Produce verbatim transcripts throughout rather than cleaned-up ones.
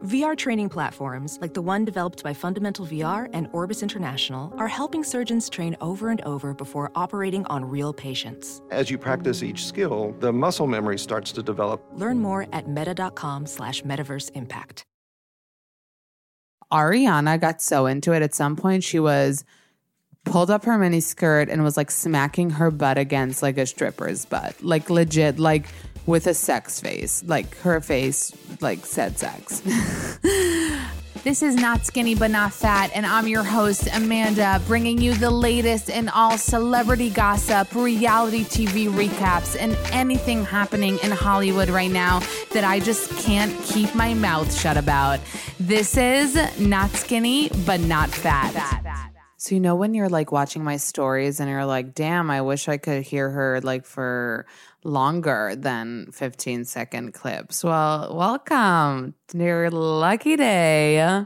V R training platforms, like the one developed by Fundamental V R and Orbis International, are helping surgeons train over and over before operating on real patients. As you practice each skill, the muscle memory starts to develop. Learn more at meta.com slash metaverse impact. Ariana got so into it. At some point, she was pulled up her miniskirt and was like smacking her butt against like a stripper's butt. Like legit, like... with a sex face, like her face, like said sex. This is Not Skinny But Not Fat, and I'm your host, Amanda, bringing you the latest in all celebrity gossip, reality T V recaps, and anything happening in Hollywood right now that I just can't keep my mouth shut about. This is Not Skinny But Not Fat. So you know when you're like watching my stories and you're like, damn, I wish I could hear her like for... longer than fifteen second clips. Well, welcome to your lucky day.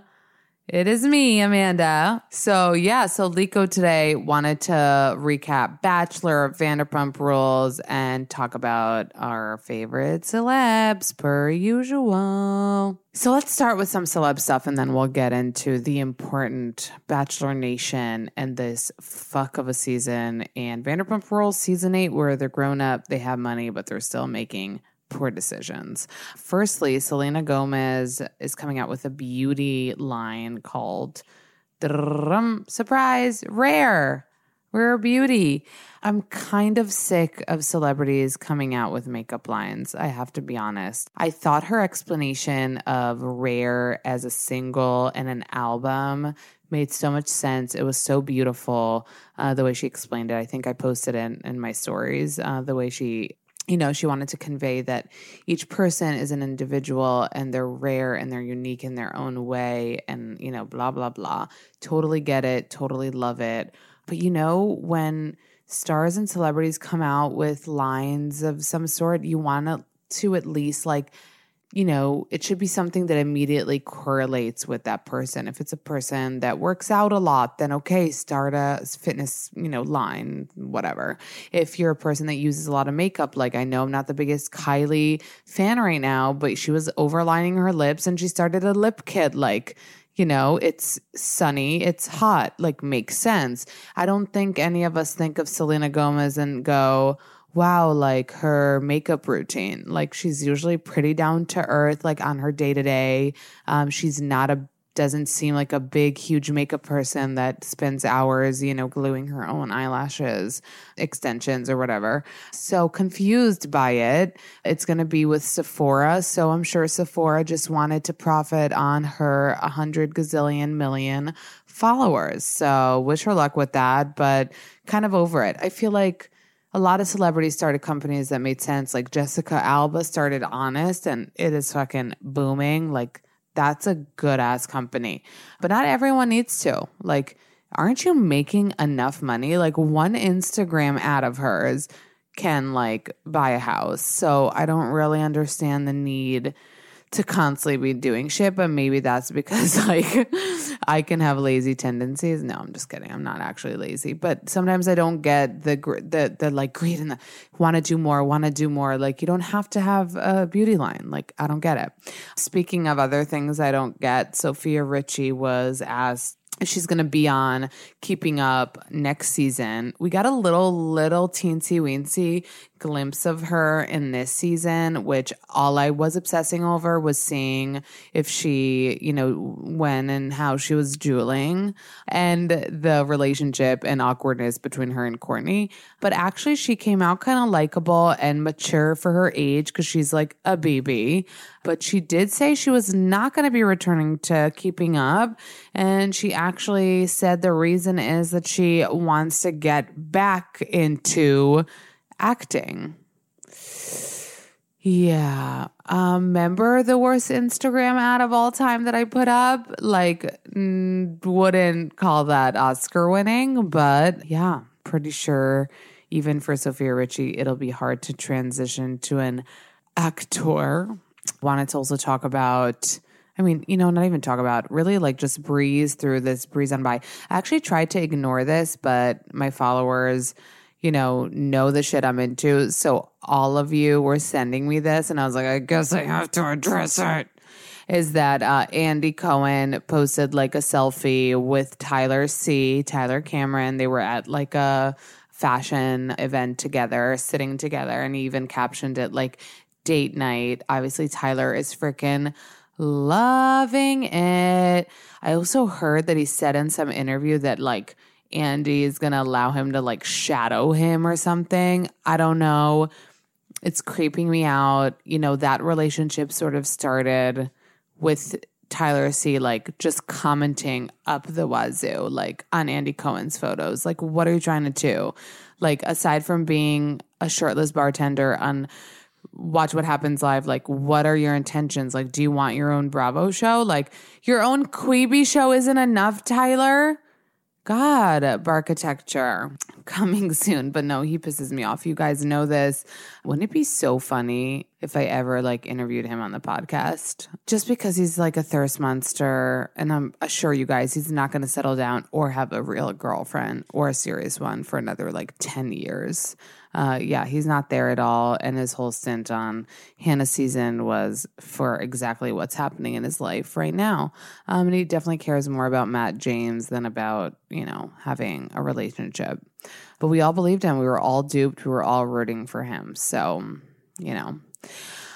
It is me, Amanda. So yeah, so Liko today wanted to recap Bachelor, Vanderpump Rules, and talk about our favorite celebs per usual. So let's start with some celeb stuff and then we'll get into the important Bachelor Nation and this fuck of a season and Vanderpump Rules season eight, where they're grown up, they have money, but they're still making poor decisions. Firstly, Selena Gomez is coming out with a beauty line called surprise, Rare, Rare Beauty. I'm kind of sick of celebrities coming out with makeup lines, I have to be honest. I thought her explanation of Rare as a single and an album made so much sense. It was so beautiful, uh, the way she explained it. I think I posted it in, in my stories, uh, the way she, you know, she wanted to convey that each person is an individual and they're rare and they're unique in their own way and, you know, blah, blah, blah. Totally get it. Totally love it. But, you know, when stars and celebrities come out with lines of some sort, you want to at least like, you know, it should be something that immediately correlates with that person. If it's a person that works out a lot, then okay, start a fitness, you know, line, whatever. If you're a person that uses a lot of makeup, like I know I'm not the biggest Kylie fan right now, but she was overlining her lips and she started a lip kit, like, you know, it's sunny, it's hot, like makes sense. I don't think any of us think of Selena Gomez and go, wow, like her makeup routine. Like she's usually pretty down to earth, like on her day to day. Um, she's not a, doesn't seem like a big, huge makeup person that spends hours, you know, gluing her own eyelashes, extensions or whatever. So confused by it. It's going to be with Sephora. So I'm sure Sephora just wanted to profit on her a hundred gazillion million followers. So wish her luck with that, but kind of over it. I feel like a lot of celebrities started companies that made sense. Like Jessica Alba started Honest and it is fucking booming. Like that's a good ass company, but not everyone needs to. Like, aren't you making enough money? Like one Instagram ad of hers can like buy a house. So I don't really understand the need to constantly be doing shit, but maybe that's because like I can have lazy tendencies. No, I'm just kidding. I'm not actually lazy, but sometimes I don't get the the the like greed and the want to do more, want to do more. Like you don't have to have a beauty line. Like I don't get it. Speaking of other things I don't get, Sophia Richie was asked if she's going to be on Keeping Up next season. We got a little, little teensy weensy glimpse of her in this season, which all I was obsessing over was seeing if she, you know, when and how she was dueling and the relationship and awkwardness between her and Courtney. But actually she came out kind of likable and mature for her age because she's like a baby. But she did say she was not going to be returning to Keeping Up. And she actually said the reason is that she wants to get back into acting. Yeah. Um, remember the worst Instagram ad of all time that I put up? Like, n- wouldn't call that Oscar winning, but yeah, pretty sure even for Sophia Richie, it'll be hard to transition to an actor. Wanted to also talk about, I mean, you know, not even talk about, really like just breeze through this, breeze on by. I actually tried to ignore this, but my followers, you know, know the shit I'm into. So all of you were sending me this and I was like, I guess I have to address it. Is that uh, Andy Cohen posted like a selfie with Tyler C, Tyler Cameron. They were at like a fashion event together, sitting together. And he even captioned it like date night. Obviously Tyler is freaking loving it. I also heard that he said in some interview that like, Andy is going to allow him to like shadow him or something. I don't know. It's creeping me out. You know, that relationship sort of started with Tyler C like just commenting up the wazoo like on Andy Cohen's photos. Like, what are you trying to do? Like, aside from being a shirtless bartender on Watch What Happens Live, like, what are your intentions? Like, do you want your own Bravo show? Like, your own Queeby show isn't enough, Tyler. God, barkitecture coming soon. But no, he pisses me off. You guys know this. Wouldn't it be so funny if I ever like interviewed him on the podcast? Just because he's like a thirst monster. And I'm assure you guys, he's not going to settle down or have a real girlfriend or a serious one for another like ten years. Uh, yeah, he's not there at all. And his whole stint on Hannah's season was for exactly what's happening in his life right now. Um, and he definitely cares more about Matt James than about, you know, having a relationship. But we all believed him. We were all duped. We were all rooting for him. So, you know.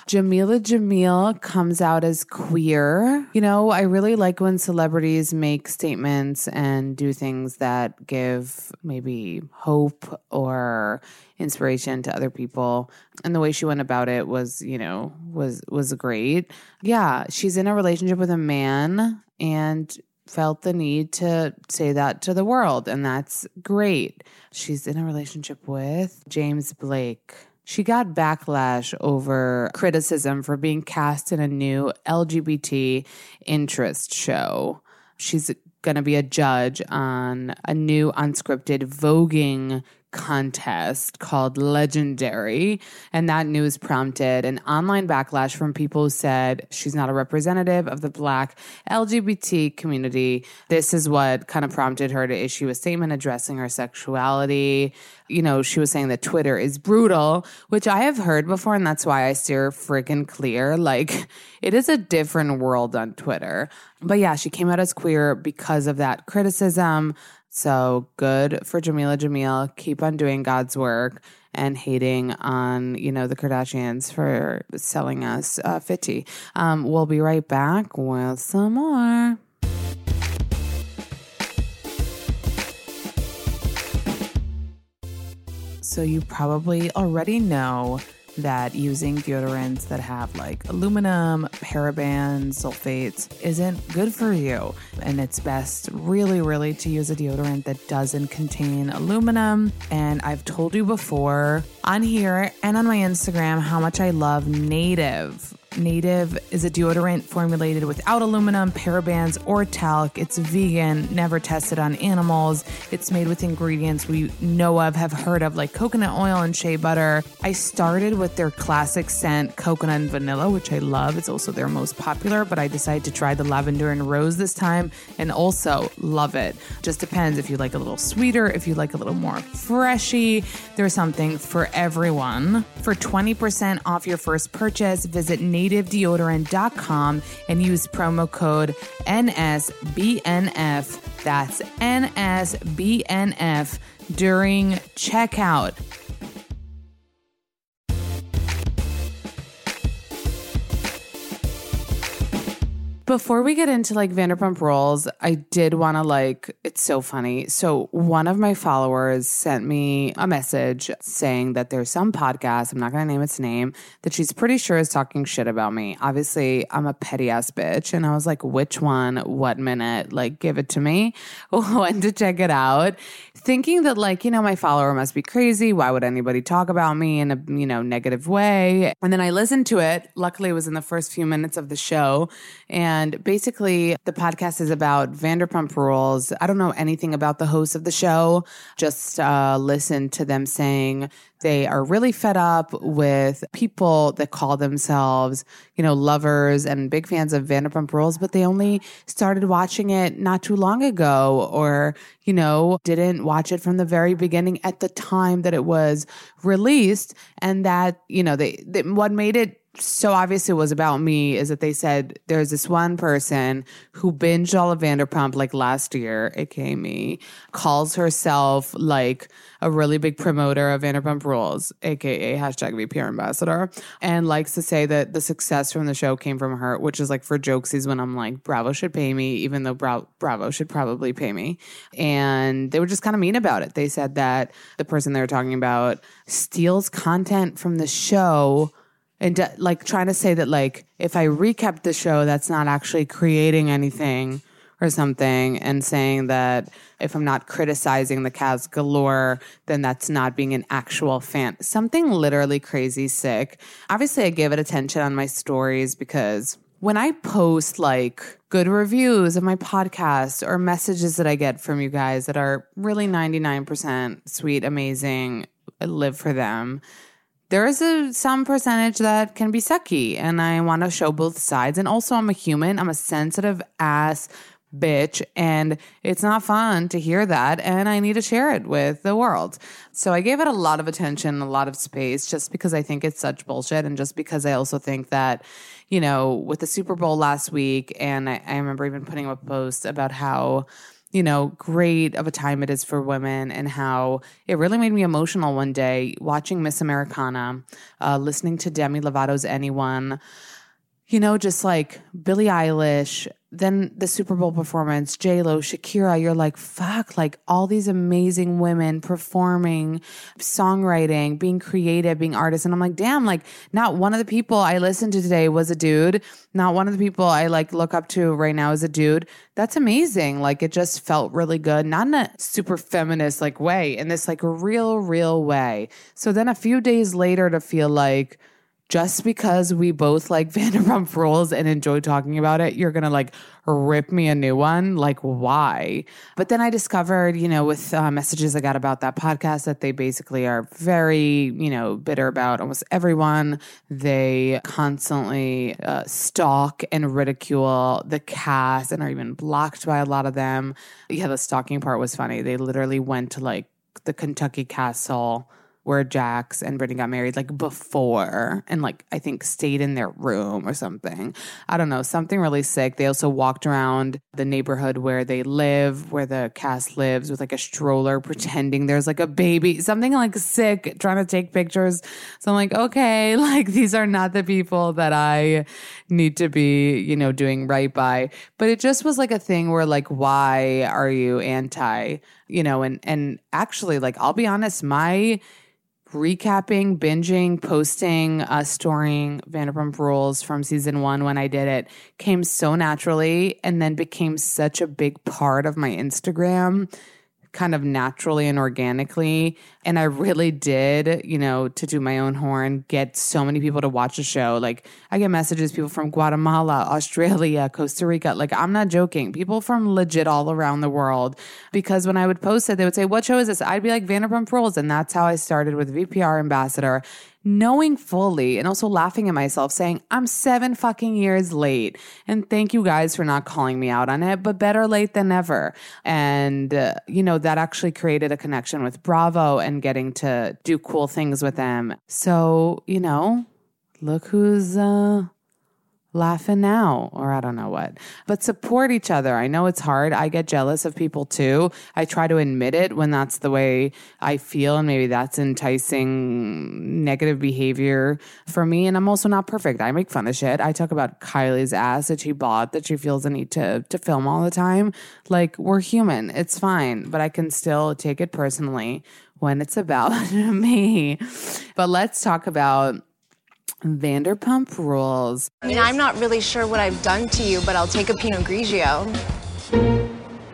Jameela Jamil comes out as queer. You know, I really like when celebrities make statements and do things that give maybe hope or inspiration to other people. And the way she went about it was, you know, was was great. Yeah, she's in a relationship with a man and felt the need to say that to the world, and that's great. She's in a relationship with James Blake. She got backlash over criticism for being cast in a new L G B T interest show. She's going to be a judge on a new unscripted voguing contest called Legendary. And that news prompted an online backlash from people who said she's not a representative of the Black L G B T community. This is what kind of prompted her to issue a statement addressing her sexuality. You know, she was saying that Twitter is brutal, which I have heard before, and that's why I steer freaking clear. Like, it is a different world on Twitter. But yeah, she came out as queer because of that criticism. So good for Jameela Jamil. Keep on doing God's work and hating on, you know, the Kardashians for selling us uh, fifty. Um, we'll be right back with some more. So you probably already know that using deodorants that have like aluminum, parabens, sulfates isn't good for you. And it's best really, really to use a deodorant that doesn't contain aluminum. And I've told you before on here and on my Instagram how much I love Native. Native is a deodorant formulated without aluminum, parabens, or talc. It's vegan, never tested on animals. It's made with ingredients we know of, have heard of, like coconut oil and shea butter. I started with their classic scent, coconut and vanilla, which I love. It's also their most popular, but I decided to try the lavender and rose this time and also love it. Just depends if you like a little sweeter, if you like a little more freshy. There's something for everyone. For twenty percent off your first purchase, visit Native. native deodorant dot com and use promo code N S B N F, that's N S B N F, during checkout. Before we get into like Vanderpump Rules, I did want to like, it's so funny. So one of my followers sent me a message saying that there's some podcast, I'm not going to name its name, that she's pretty sure is talking shit about me. Obviously, I'm a petty ass bitch. And I was like, which one? What minute? Like, give it to me. When to check it out. Thinking that like, you know, my follower must be crazy. Why would anybody talk about me in a, you know, negative way? And then I listened to it. Luckily, it was in the first few minutes of the show. And basically, the podcast is about Vanderpump Rules. I don't know anything about the hosts of the show. Just uh, listen to them saying they are really fed up with people that call themselves, you know, lovers and big fans of Vanderpump Rules, but they only started watching it not too long ago, or, you know, didn't watch it from the very beginning at the time that it was released. And that, you know, they, they what made it so obvious it was about me is that they said there's this one person who binged all of Vanderpump like last year, aka me, calls herself like a really big promoter of Vanderpump Rules, aka hashtag V P R ambassador, and likes to say that the success from the show came from her, which is like for jokesies when I'm like, Bravo should pay me, even though Bra- Bravo should probably pay me. And they were just kind of mean about it. They said that the person they were talking about steals content from the show. And like trying to say that like, if I recapped the show, that's not actually creating anything or something. And saying that if I'm not criticizing the cast galore, then that's not being an actual fan. Something literally crazy sick. Obviously, I gave it attention on my stories because when I post like good reviews of my podcast or messages that I get from you guys that are really ninety-nine percent sweet, amazing, I live for them. There is a, some percentage that can be sucky, and I want to show both sides. And also, I'm a human. I'm a sensitive ass bitch, and it's not fun to hear that, and I need to share it with the world. So I gave it a lot of attention, a lot of space, just because I think it's such bullshit, and just because I also think that, you know, with the Super Bowl last week, and I, I remember even putting up a post about how, you know, great of a time it is for women, and how it really made me emotional one day watching Miss Americana, uh, listening to Demi Lovato's Anyone, you know, just like Billie Eilish, then the Super Bowl performance, J-Lo, Shakira. You're like, fuck, like all these amazing women performing, songwriting, being creative, being artists. And I'm like, damn, like not one of the people I listened to today was a dude. Not one of the people I like look up to right now is a dude. That's amazing. Like it just felt really good. Not in a super feminist like way, in this like real, real way. So then a few days later to feel like, just because we both like Vanderpump Rules and enjoy talking about it, you're going to like rip me a new one? Like, why? But then I discovered, you know, with uh, messages I got about that podcast that they basically are very, you know, bitter about almost everyone. They constantly uh, stalk and ridicule the cast and are even blocked by a lot of them. Yeah, the stalking part was funny. They literally went to like the Kentucky Castle where Jax and Brittany got married like before and like I think stayed in their room or something. I don't know, something really sick. They also walked around the neighborhood where they live, where the cast lives with like a stroller pretending there's like a baby, something like sick, trying to take pictures. So I'm like, okay, like these are not the people that I need to be, you know, doing right by. But it just was like a thing where like, why are you anti, you know, and, and actually like, I'll be honest, my recapping, binging, posting, uh, storying Vanderpump Rules from season one when I did it came so naturally and then became such a big part of my Instagram kind of naturally and organically. And I really did, you know, to do my own horn, get so many people to watch the show. Like I get messages, people from Guatemala, Australia, Costa Rica. Like I'm not joking. People from legit all around the world. Because when I would post it, they would say, what show is this? I'd be like Vanderpump Rules. And that's how I started with V P R Ambassador. Knowing fully and also laughing at myself saying, I'm seven fucking years late. And thank you guys for not calling me out on it, but better late than never. And, uh, you know, that actually created a connection with Bravo and getting to do cool things with them. So, you know, look who's uh, laughing out, or I don't know what, but support each other. I know it's hard. I get jealous of people too. I try to admit it when that's the way I feel, and maybe that's enticing negative behavior for me. And I'm also not perfect. I make fun of shit. I talk about Kylie's ass that she bought, that she feels the need to to film all the time. Like, we're human. It's fine, but I can still take it personally when it's about me. But let's talk about Vanderpump Rules. I mean, I'm not really sure what I've done to you, but I'll take a Pinot Grigio.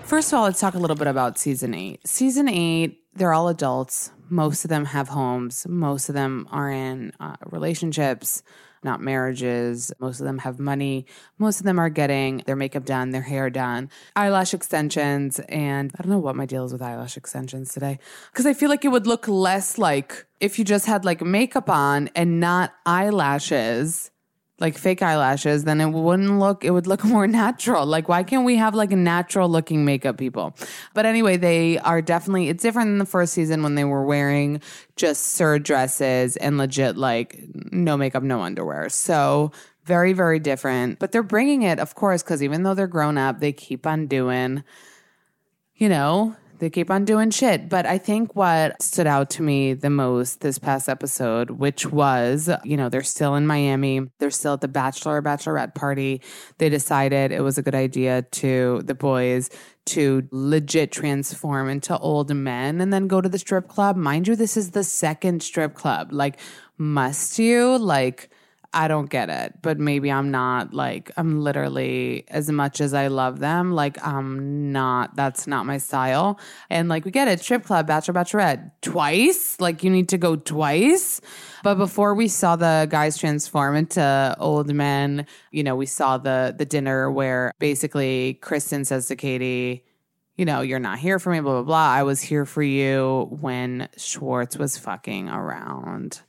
First of all, let's talk a little bit about season eight. Season eight, they're all adults. Most of them have homes. Most of them are in uh, relationships, not marriages. Most of them have money. Most of them are getting their makeup done, their hair done, eyelash extensions. And I don't know what my deal is with eyelash extensions today, because I feel like it would look less like if you just had like makeup on and not eyelashes, like fake eyelashes, then it wouldn't look, it would look more natural. Like, why can't we have like a natural looking makeup, people? But anyway, they are definitely, it's different than the first season when they were wearing just sur dresses and legit like no makeup, no underwear. So very, very different. But they're bringing it, of course, because even though they're grown up, they keep on doing, you know, they keep on doing shit. But I think what stood out to me the most this past episode, which was, you know, they're still in Miami. They're still at the Bachelor or Bachelorette party. They decided it was a good idea to, the boys, to legit transform into old men and then go to the strip club. Mind you, this is the second strip club. Like, must you? Like, I don't get it, but maybe I'm not like, I'm literally, as much as I love them, like I'm not, that's not my style. And like, we get it, strip club, bachelor, bachelorette, twice, like you need to go twice. But before we saw the guys transform into old men, you know, we saw the the dinner where basically Kristen says to Katie, you know, you're not here for me, blah, blah, blah. I was here for you when Schwartz was fucking around.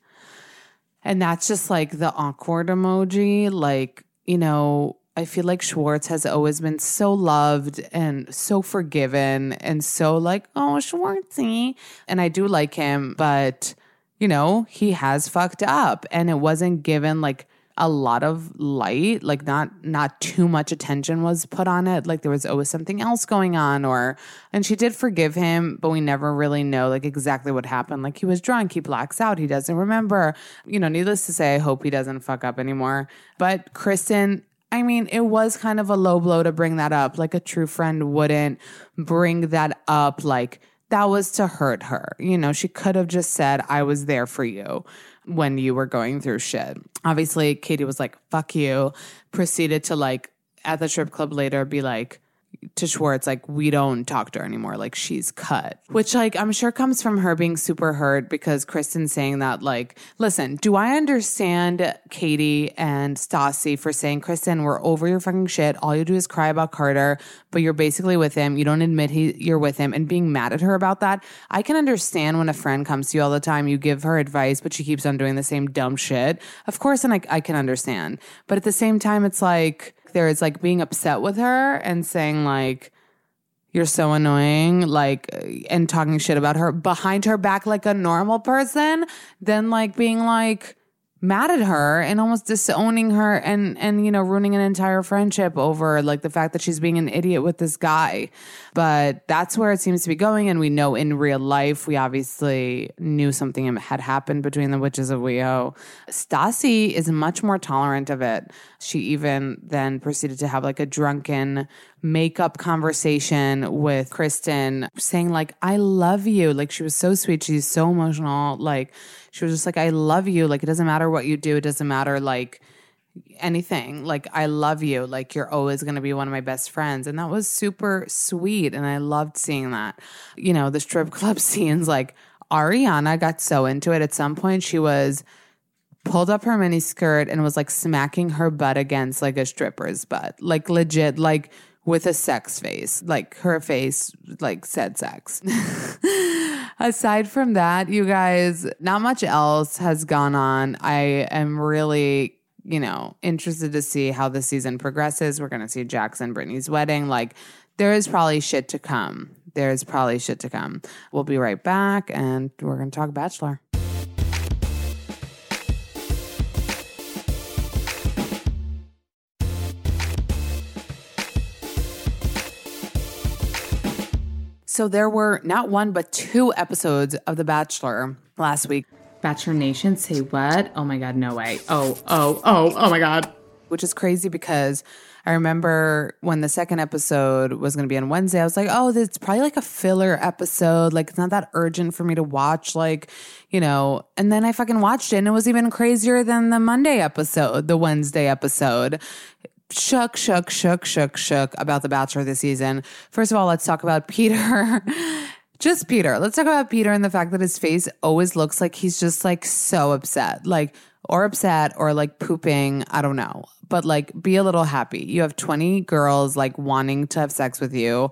And that's just like the awkward emoji. Like, you know, I feel like Schwartz has always been so loved and so forgiven and so like, oh, Schwartzy. And I do like him, but, you know, he has fucked up and it wasn't given like a lot of light, like not not too much attention was put on it. Like there was always something else going on, or, and she did forgive him, but we never really know like exactly what happened. Like he was drunk, he blacks out, he doesn't remember. You know, needless to say, I hope he doesn't fuck up anymore. But Kristen, I mean, it was kind of a low blow to bring that up. Like a true friend wouldn't bring that up. Like that was to hurt her. You know, she could have just said, I was there for you when you were going through shit. Obviously, Katie was like, fuck you, proceeded to like at the strip club later be like to Schwartz, like, we don't talk to her anymore. Like she's cut, which like I'm sure comes from her being super hurt because Kristen's saying that like, listen, do I understand Katie and Stassi for saying, Kristen, we're over your fucking shit. All you do is cry about Carter, but you're basically with him. You don't admit he, you're with him and being mad at her about that. I can understand when a friend comes to you all the time, you give her advice, but she keeps on doing the same dumb shit. Of course. And I, I can understand, but at the same time, it's like, there is like being upset with her and saying like, you're so annoying, like, and talking shit about her behind her back like a normal person, then like being like mad at her and almost disowning her and, and, you know, ruining an entire friendship over like the fact that she's being an idiot with this guy. But that's where it seems to be going. And we know in real life, we obviously knew something had happened between the Witches of WeHo. Stassi is much more tolerant of it. She even then proceeded to have like a drunken makeup conversation with Kristen saying like, I love you. Like she was so sweet. She's so emotional. Like she was just like, I love you. Like it doesn't matter what you do. It doesn't matter like anything. Like I love you. Like you're always going to be one of my best friends. And that was super sweet. And I loved seeing that. You know, the strip club scenes, like Ariana got so into it. At some point she was pulled up her mini skirt and was like smacking her butt against like a stripper's butt. Like legit, like with a sex face, like her face, like said sex. Aside from that, you guys, not much else has gone on. I am really, you know, interested to see how the season progresses. We're going to see Jackson, Brittany's wedding. Like there is probably shit to come. There is probably shit to come. We'll be right back and we're going to talk Bachelor. So there were not one, but two episodes of The Bachelor last week. Bachelor Nation, say what? Oh my God, no way. Oh, oh, oh, oh my God. Which is crazy because I remember when the second episode was going to be on Wednesday, I was like, oh, it's probably like a filler episode. Like, it's not that urgent for me to watch, like, you know. And then I fucking watched it, and it was even crazier than the Monday episode, the Wednesday episode. Shook, shook, shook, shook, shook about The Bachelor this season. First of all, let's talk about Peter. Just Peter. Let's talk about Peter and the fact that his face always looks like he's just, like, so upset. Like, or upset or, like, pooping. I don't know. But, like, be a little happy. You have twenty girls, like, wanting to have sex with you.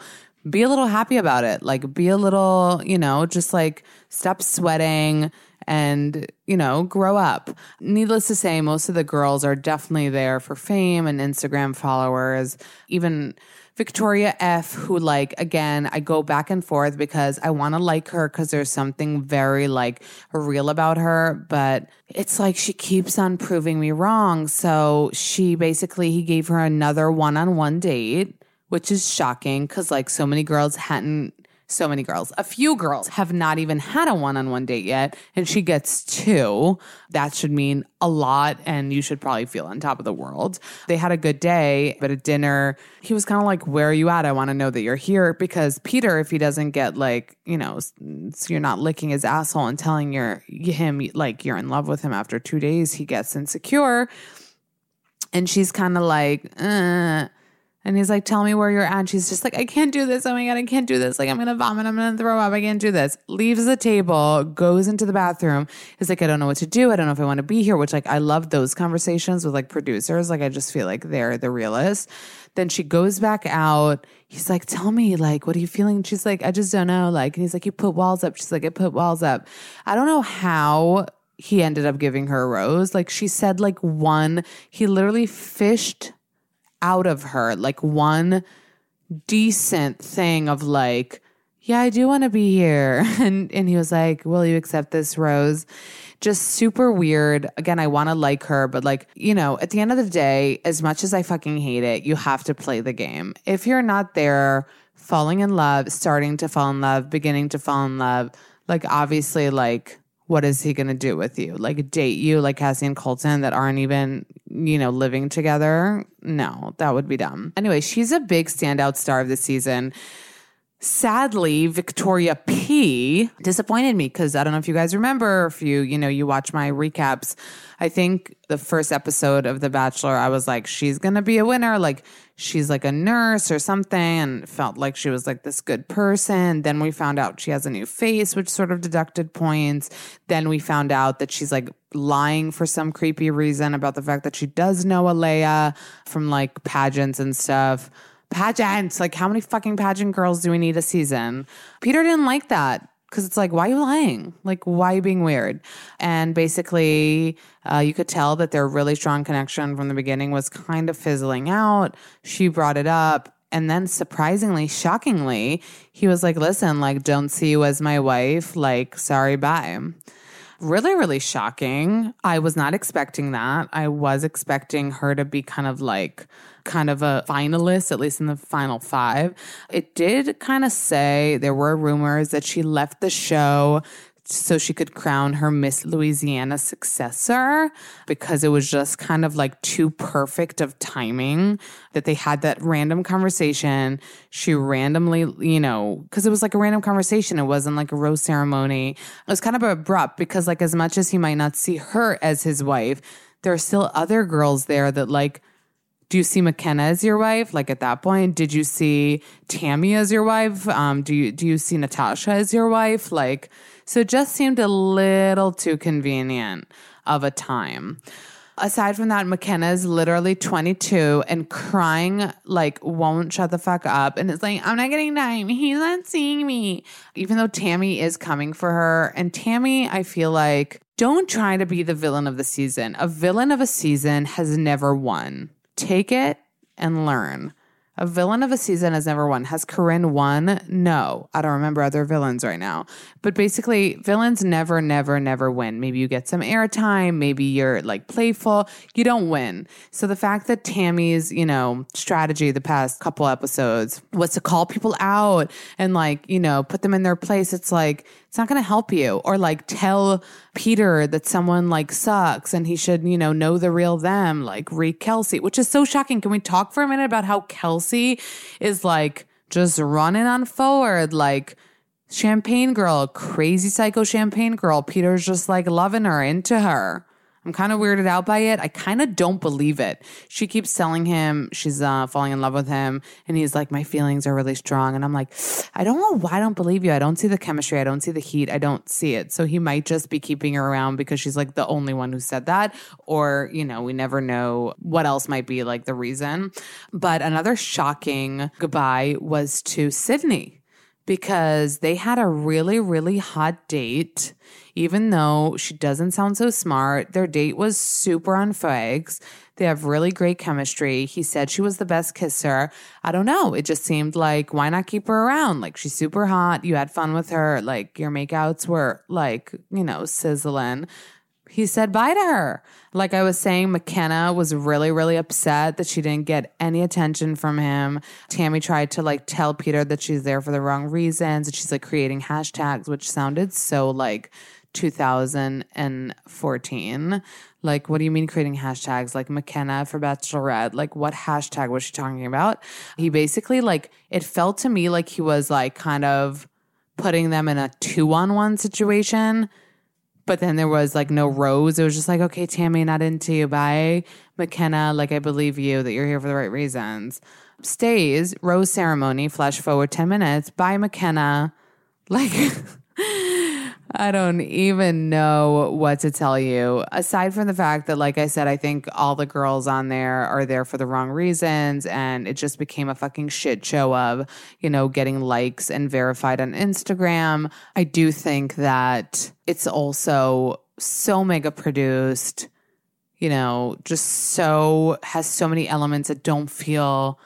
Be a little happy about it. Like, be a little, you know, just, like, stop sweating and, you know, grow up. Needless to say, most of the girls are definitely there for fame and Instagram followers. Even Victoria F, who, like, again, I go back and forth because I want to like her because there's something very, like, real about her. But it's like she keeps on proving me wrong. So she basically, he gave her another one-on-one date, which is shocking because, like, so many girls hadn't, so many girls, a few girls have not even had a one-on-one date yet. And she gets two. That should mean a lot. And you should probably feel on top of the world. They had a good day, but at dinner, he was kind of like, where are you at? I want to know that you're here. Because Peter, if he doesn't get, like, you know, so you're not licking his asshole and telling your him like you're in love with him after two days, he gets insecure. And she's kind of like, uh, and he's like, tell me where you're at. And she's just like, I can't do this. Oh my God, I can't do this. Like, I'm going to vomit. I'm going to throw up. I can't do this. Leaves the table, goes into the bathroom. He's like, I don't know what to do. I don't know if I want to be here, which, like, I love those conversations with, like, producers. Like, I just feel like they're the realest. Then she goes back out. He's like, tell me, like, what are you feeling? And she's like, I just don't know. Like, and he's like, you put walls up. She's like, I put walls up. I don't know how he ended up giving her a rose. Like, she said, like, one, he literally fished out of her like one decent thing of, like, yeah, I do want to be here. And and he was like, will you accept this rose? Just super weird. Again, I want to like her, but, like, you know, at the end of the day, as much as I fucking hate it, you have to play the game. If you're not there, falling in love, starting to fall in love, beginning to fall in love, like, obviously, like, what is he going to do with you? Like, date you like Cassie and Colton that aren't even, you know, living together? No, that would be dumb. Anyway, she's a big standout star of this season. Sadly, Victoria P disappointed me because I don't know if you guys remember, if you, you know, you watch my recaps. I think the first episode of The Bachelor, I was like, she's going to be a winner. Like, she's like a nurse or something, and felt like she was like this good person. Then we found out she has a new face, which sort of deducted points. Then we found out that she's, like, lying for some creepy reason about the fact that she does know Alea from, like, pageants and stuff. Pageants. Like, how many fucking pageant girls do we need a season? Peter didn't like that because it's like, why are you lying? Like, why are you being weird? And basically, uh, you could tell that their really strong connection from the beginning was kind of fizzling out. She brought it up. And then surprisingly, shockingly, he was like, listen, like, don't see you as my wife. Like, sorry, bye. Really, really shocking. I was not expecting that. I was expecting her to be kind of like, kind of a finalist, at least in the final five. It did kind of say there were rumors that she left the show so she could crown her Miss Louisiana successor because it was just kind of like too perfect of timing that they had that random conversation. She randomly, you know, because it was like a random conversation. It wasn't like a rose ceremony. It was kind of abrupt because, like, as much as he might not see her as his wife, there are still other girls there that, like, do you see McKenna as your wife? Like, at that point, did you see Tammy as your wife? Um, do you do you see Natasha as your wife? Like, so it just seemed a little too convenient of a time. Aside from that, McKenna is literally twenty-two and crying, like, won't shut the fuck up. And it's like, I'm not getting time. He's not seeing me. Even though Tammy is coming for her. And Tammy, I feel like, don't try to be the villain of the season. A villain of a season has never won. Take it and learn. A villain of a season has never won. Has Corinne won? No. I don't remember other villains right now. But basically, villains never, never, never win. Maybe you get some airtime. Maybe you're like playful. You don't win. So the fact that Tammy's, you know, strategy the past couple episodes was to call people out and like, you know, put them in their place. It's like, it's not going to help you. Or like tell Peter that someone like sucks and he should, you know, know the real them, like re Kelsey, which is so shocking. Can we talk for a minute about how Kelsey is like just running on forward, like champagne girl, crazy psycho champagne girl. Peter's just like loving her, into her. I'm kind of weirded out by it. I kind of don't believe it. She keeps telling him she's uh, falling in love with him. And he's like, my feelings are really strong. And I'm like, I don't know why I don't believe you. I don't see the chemistry. I don't see the heat. I don't see it. So he might just be keeping her around because she's like the only one who said that. Or, you know, we never know what else might be like the reason. But another shocking goodbye was to Sydney, because they had a really, really hot date. Even though she doesn't sound so smart, their date was super on fags. They have really great chemistry. He said she was the best kisser. I don't know. It just seemed like, why not keep her around? Like, she's super hot. You had fun with her. Like, your makeouts were, like, you know, sizzling. He said bye to her. Like I was saying, McKenna was really, really upset that she didn't get any attention from him. Tammy tried to like tell Peter that she's there for the wrong reasons. And she's like creating hashtags, which sounded so like two thousand fourteen. Like, what do you mean creating hashtags? Like McKenna for Bachelorette. Like, what hashtag was she talking about? He basically like, it felt to me like he was like kind of putting them in a two-on-one situation. But then there was like no rose. It was just like, okay, Tammy, not into you. Bye. McKenna, like, I believe you that you're here for the right reasons. Stays, rose ceremony, flash forward ten minutes. Bye, McKenna. Like, I don't even know what to tell you. Aside from the fact that, like I said, I think all the girls on there are there for the wrong reasons. And it just became a fucking shit show of, you know, getting likes and verified on Instagram. I do think that it's also so mega produced, you know, just so has so many elements that don't feel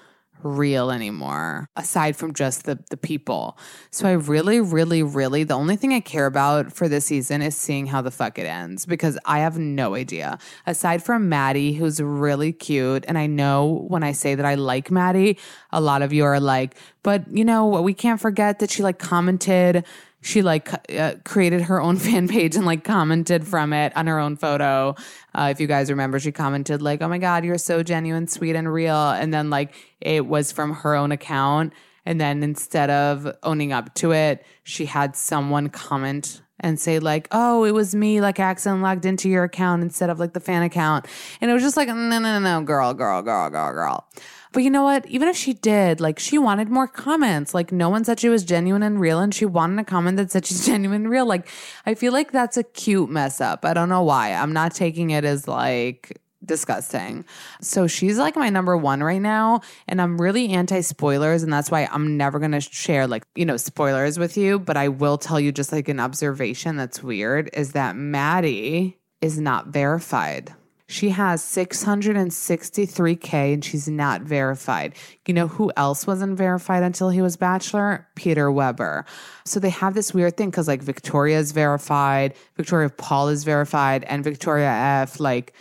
real anymore, aside from just the the people. So I really, really, really, the only thing I care about for this season is seeing how the fuck it ends, because I have no idea. Aside from Maddie, who's really cute, and I know when I say that I like Maddie, a lot of you are like, but you know what, we can't forget that she like commented, she like uh, created her own fan page and like commented from it on her own photo. Uh, if you guys remember, she commented like, oh my God, you're so genuine, sweet, and real. And then like it was from her own account. And then instead of owning up to it, she had someone comment and say like, oh, it was me, like I accidentally logged into your account instead of like the fan account. And it was just like, no, no, no, no, girl, girl, girl, girl, girl. But you know what? Even if she did, like, she wanted more comments. Like, no one said she was genuine and real, and she wanted a comment that said she's genuine and real. Like, I feel like that's a cute mess up. I don't know why. I'm not taking it as, like, disgusting. So she's, like, my number one right now, and I'm really anti-spoilers, and that's why I'm never going to share, like, you know, spoilers with you. But I will tell you just, like, an observation that's weird is that Maddie is not verified. She has six hundred sixty-three thousand and she's not verified. You know who else wasn't verified until he was Bachelor? Peter Weber. So they have this weird thing because like Victoria is verified, Victoria Paul is verified, and Victoria F. Like,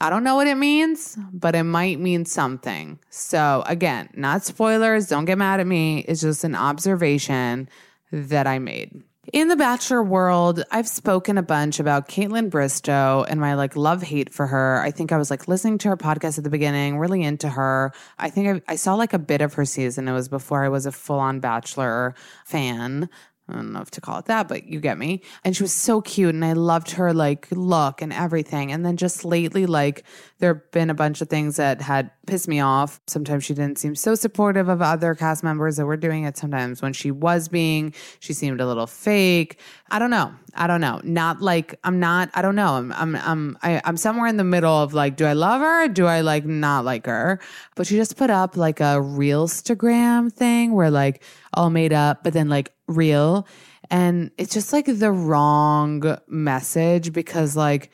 I don't know what it means, but it might mean something. So again, not spoilers. Don't get mad at me. It's just an observation that I made. In the Bachelor world, I've spoken a bunch about Caitlin Bristowe and my like love-hate for her. I think I was like listening to her podcast at the beginning, really into her. I think I, I saw like a bit of her season. It was before I was a full-on Bachelor fan. I don't know if to call it that, but you get me. And she was so cute, and I loved her like look and everything. And then just lately, like there have been a bunch of things that had pissed me off. Sometimes she didn't seem so supportive of other cast members that were doing it. Sometimes when she was being, she seemed a little fake. I don't know. I don't know. Not like I'm not. I don't know. I'm I'm I'm I, I'm somewhere in the middle of like, do I love her? Or do I like not like her? But she just put up like a Reelstagram thing where like all made up, but then like real. And it's just like the wrong message because like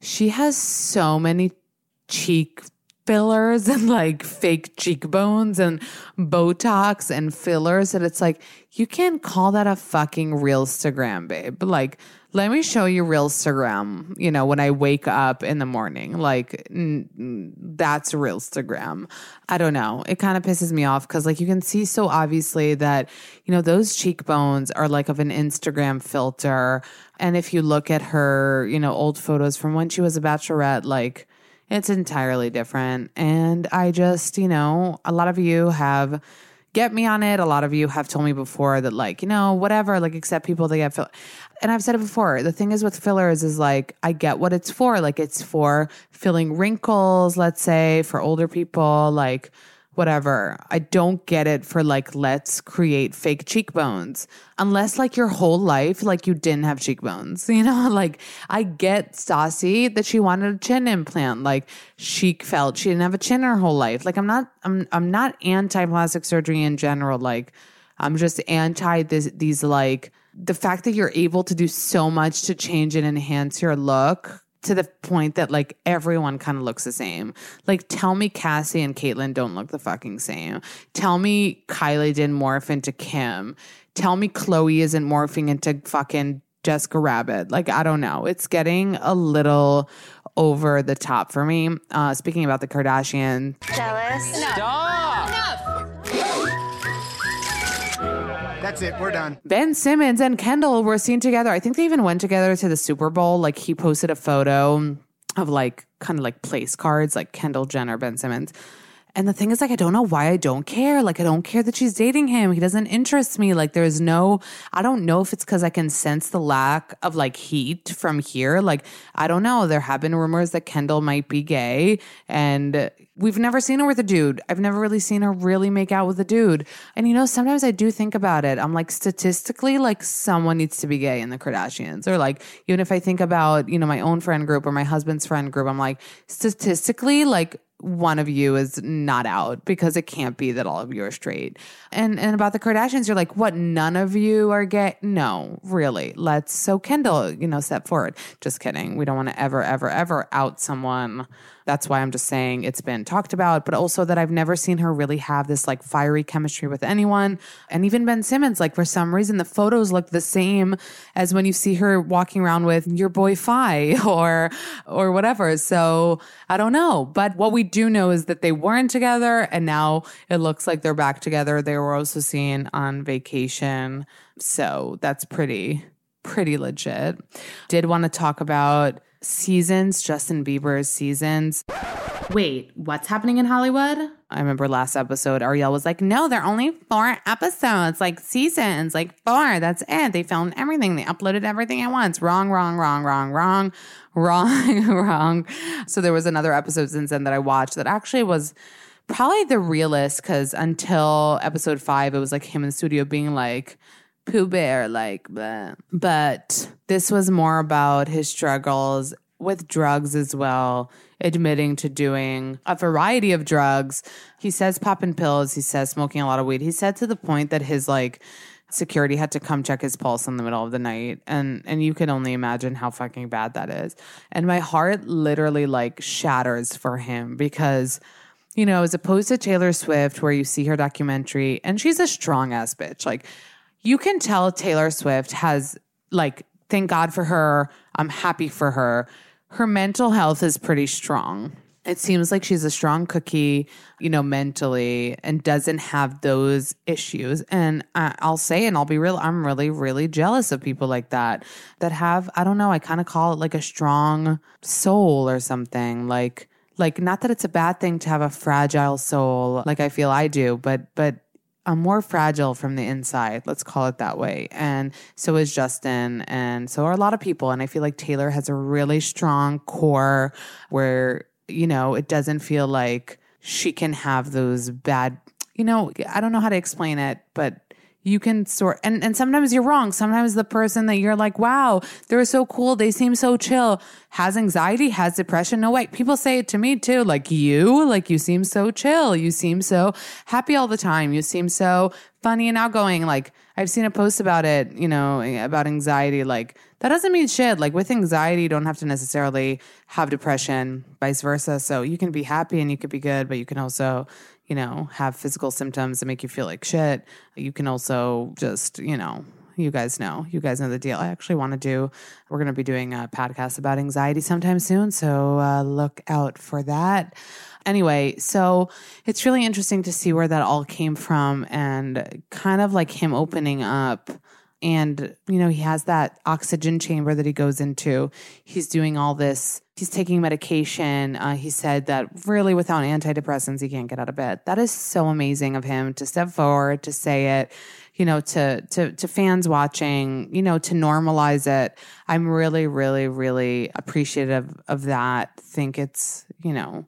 she has so many cheek fillers and like fake cheekbones and Botox and fillers. And it's like, you can't call that a fucking Reelstagram, babe. Like, let me show you Reelstagram, you know, when I wake up in the morning. Like, n- n- that's Reelstagram. I don't know. It kind of pisses me off because, like, you can see so obviously that, you know, those cheekbones are like of an Instagram filter. And if you look at her, you know, old photos from when she was a bachelorette, like, it's entirely different. And I just, you know, a lot of you have... get me on it. A lot of you have told me before that, like, you know, whatever, like, except people that get fillers. And I've said it before. The thing is with fillers is, like, I get what it's for. Like, it's for filling wrinkles, let's say, for older people, like, whatever. I don't get it for, like, let's create fake cheekbones. Unless, like, your whole life, like, you didn't have cheekbones, you know? Like, I get Stassi that she wanted a chin implant. Like, she felt she didn't have a chin her whole life. Like, I'm not, I'm, I'm not anti-plastic surgery in general. Like, I'm just anti this, these, like, the fact that you're able to do so much to change and enhance your look, to the point that, like, everyone kind of looks the same. Like, tell me Cassie and Caitlyn don't look the fucking same. Tell me Kylie didn't morph into Kim. Tell me Chloe isn't morphing into fucking Jessica Rabbit. Like, I don't know. It's getting a little over the top for me. Uh, speaking about the Kardashians. Jealous. Enough. Stop. Enough. That's it. We're done. Ben Simmons and Kendall were seen together. I think they even went together to the Super Bowl. Like, he posted a photo of, like, kind of like place cards, like Kendall Jenner, Ben Simmons. And the thing is, like, I don't know why I don't care. Like, I don't care that she's dating him. He doesn't interest me. Like, there is no, I don't know if it's because I can sense the lack of, like, heat from here. Like, I don't know. There have been rumors that Kendall might be gay. And we've never seen her with a dude. I've never really seen her really make out with a dude. And, you know, sometimes I do think about it. I'm like, statistically, like, someone needs to be gay in the Kardashians. Or, like, even if I think about, you know, my own friend group or my husband's friend group, I'm like, statistically, like, one of you is not out, because it can't be that all of you are straight. And and about the Kardashians, you're like, what, none of you are gay? No, really. Let's, so Kendall, you know, step forward. Just kidding. We don't want to ever, ever, ever out someone. That's why I'm just saying it's been talked about, but also that I've never seen her really have this, like, fiery chemistry with anyone. And even Ben Simmons, like, for some reason, the photos look the same as when you see her walking around with your boy Fi or, or whatever. So I don't know. But what we do know is that they weren't together, and now it looks like they're back together. They were also seen on vacation. So that's pretty, pretty legit. Did want to talk about Seasons, Justin Bieber's Seasons. Wait, what's happening in Hollywood? I remember last episode, Arielle was like, no, there are only four episodes, like seasons, like four. That's it. They filmed everything. They uploaded everything at once. Wrong, wrong, wrong, wrong, wrong, wrong, wrong. So there was another episode since then that I watched that actually was probably the realest, because until episode five, it was like him in the studio being like, Pooh Bear, like, bleh. But this was more about his struggles with drugs as well, admitting to doing a variety of drugs. He says popping pills. He says smoking a lot of weed. He said to the point that his, like, security had to come check his pulse in the middle of the night. And and you can only imagine how fucking bad that is. And my heart literally, like, shatters for him because... you know, as opposed to Taylor Swift, where you see her documentary, and she's a strong-ass bitch. Like, you can tell Taylor Swift has, like, thank God for her. I'm happy for her. Her mental health is pretty strong. It seems like she's a strong cookie, you know, mentally, and doesn't have those issues. And I, I'll say, and I'll be real, I'm really, really jealous of people like that, that have, I don't know, I kind of call it, like, a strong soul or something, like... like, not that it's a bad thing to have a fragile soul, like I feel I do, but but I'm more fragile from the inside. Let's call it that way. And so is Justin. And so are a lot of people. And I feel like Taylor has a really strong core where, you know, it doesn't feel like she can have those bad, you know, I don't know how to explain it, but... you can sort, and, and sometimes you're wrong. Sometimes the person that you're like, wow, they're so cool, they seem so chill, has anxiety, has depression. No way. People say it to me too. Like, you, like, you seem so chill. You seem so happy all the time. You seem so funny and outgoing. Like, I've seen a post about it, you know, about anxiety. Like, that doesn't mean shit. Like, with anxiety, you don't have to necessarily have depression, vice versa. So you can be happy and you could be good, but you can also, you know, have physical symptoms that make you feel like shit. You can also just, you know... You guys know. You guys know the deal. I actually want to do, we're going to be doing a podcast about anxiety sometime soon. So uh, look out for that. Anyway, so it's really interesting to see where that all came from and kind of like him opening up. And, you know, he has that oxygen chamber that he goes into. He's doing all this. He's taking medication. Uh, he said that really without antidepressants, he can't get out of bed. That is so amazing of him to step forward, to say it, you know, to to to fans watching, you know, to normalize it. I'm really, really, really appreciative of that. Think it's, you know,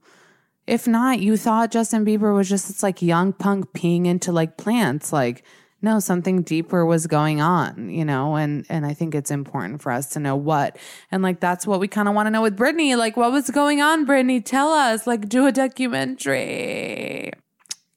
if not, you thought Justin Bieber was just, it's like young punk peeing into like plants. Like, no, something deeper was going on, you know, and, and I think it's important for us to know what. And like, that's what we kind of want to know with Britney. Like, what was going on, Britney? Tell us, like, do a documentary.